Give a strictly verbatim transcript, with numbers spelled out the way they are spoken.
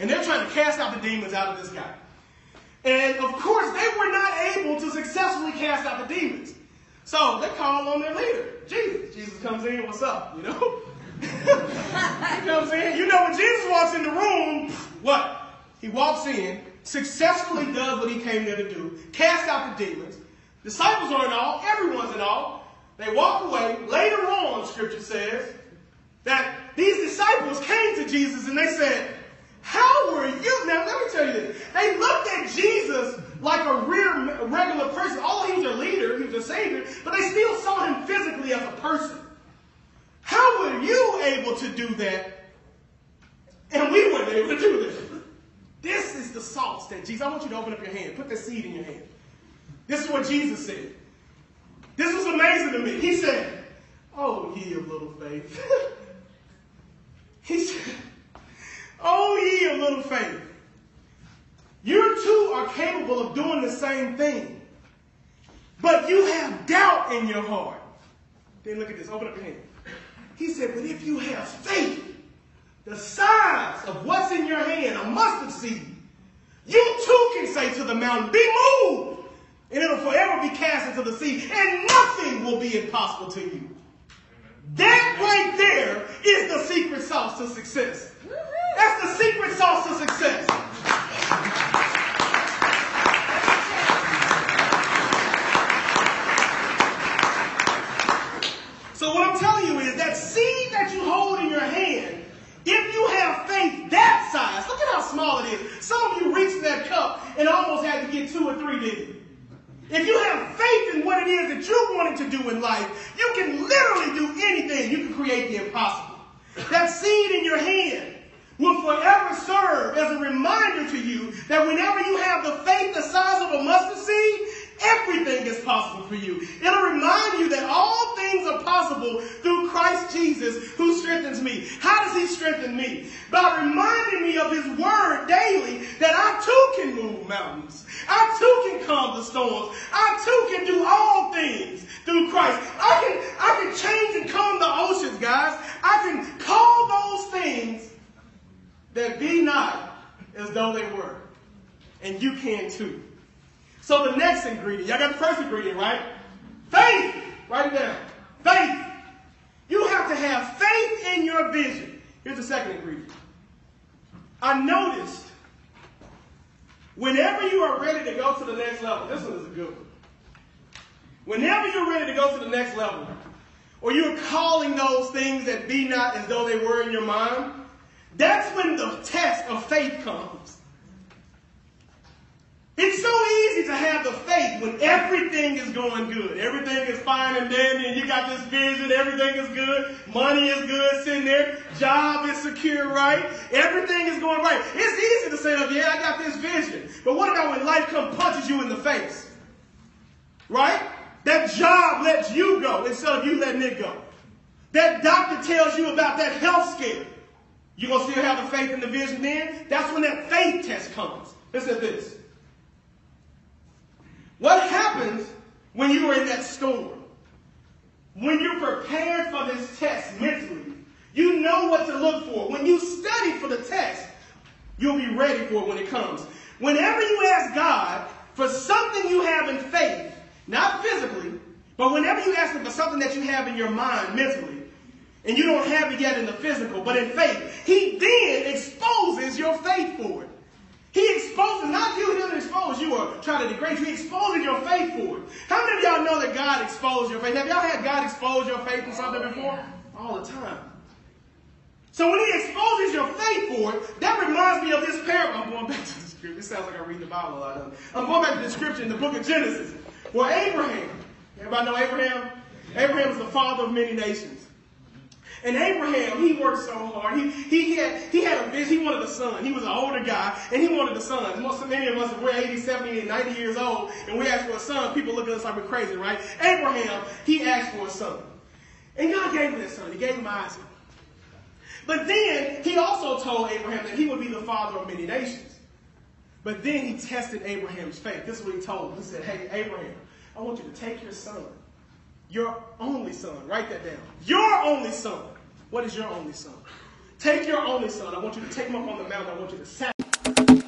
And they're trying to cast out the demons out of this guy. And of course, they were not able to successfully cast out the demons. So they call on their leader, Jesus. Jesus comes in, what's up, you know? He comes in. You know, when Jesus walks in the room, what? He walks in, successfully does what he came there to do, casts out the demons. Disciples are in awe. Everyone's in awe. They walk away. Later on, Scripture says that these disciples came to Jesus and they said, how were you? Now, let me tell you this. They looked at Jesus like a real, regular person. Although he was a leader, he was a savior, but they still saw him physically as a person. How were you able to do that? And we weren't able to do that. This is the sauce that Jesus, I want you to open up your hand. Put that seed in your hand. This is what Jesus said. This was amazing to me. He said, oh, ye of little faith. He said, oh, ye of little faith. You too are capable of doing the same thing. But you have doubt in your heart. Then look at this. Open up your hand. He said, but if you have faith, the size of what's in your hand, a mustard seed, you too can say to the mountain, be moved, and it'll forever be cast into the sea, and nothing will be impossible to you. That right there is the secret sauce to success. That's the secret sauce to success. So what I'm telling you is that seed that you hold in your hand, if you have faith that size, look at how small it is. Some of you reached that cup and almost had to get two or three liters. If you have faith in what it is that you wanted to do in life, you can literally do anything. You can create the impossible. That seed in your hand will forever serve as a reminder to you that whenever you have the faith the size of a mustard seed, everything is possible for you. It'll remind you that all things are possible through Christ Jesus who strengthens me. How does he strengthen me? By reminding me of his word daily that I too can move mountains. I too can calm the storms. I too can do all things through Christ. I can, I can change and calm the oceans, guys. I can call those things that be not as though they were. And you can too. So the next ingredient, y'all got the first ingredient, right? Faith. Write it down. Faith. You have to have faith in your vision. Here's the second ingredient. I noticed whenever you are ready to go to the next level, this one is a good one. Whenever you're ready to go to the next level, or you're calling those things that be not as though they were in your mind, that's when the test of faith comes. It's so easy to have the faith when everything is going good. Everything is fine and dandy, and you got this vision, everything is good, money is good sitting there, job is secure, right? Everything is going right. It's easy to say, oh, yeah, I got this vision. But what about when life comes punches you in the face? Right? That job lets you go instead of you letting it go. That doctor tells you about that health scare. You going to still have the faith in the vision then? That's when that faith test comes. Listen to this. What happens when you are in that storm? When you're prepared for this test mentally, you know what to look for. When you study for the test, you'll be ready for it when it comes. Whenever you ask God for something you have in faith, not physically, but whenever you ask him for something that you have in your mind mentally, and you don't have it yet in the physical, but in faith, he then exposes your faith for it. He exposes, not you, he doesn't expose you or try to degrade you. He exposes your faith for it. How many of y'all know that God exposed your faith? Now, have y'all had God expose your faith for something before? All the time. So when he exposes your faith for it, that reminds me of this parable. I'm going back to the scripture. It sounds like I read the Bible a lot. I'm going back to the scripture in the book of Genesis, where Abraham, everybody know Abraham? Abraham is the father of many nations. And Abraham, he worked so hard. He, he, had, he had a vision. He wanted a son. He was an older guy, and he wanted a son. Most many of us, if we're eighty, seventy, ninety years old, and we ask for a son, people look at us like we're crazy, right? Abraham, he asked for a son. And God gave him that son. He gave him Isaac. But then he also told Abraham that he would be the father of many nations. But then he tested Abraham's faith. This is what he told him. He said, hey, Abraham, I want you to take your son, your only son, write that down, your only son. What is your only son? Take your only son. I want you to take him up on the mountain. I want you to sacrifice.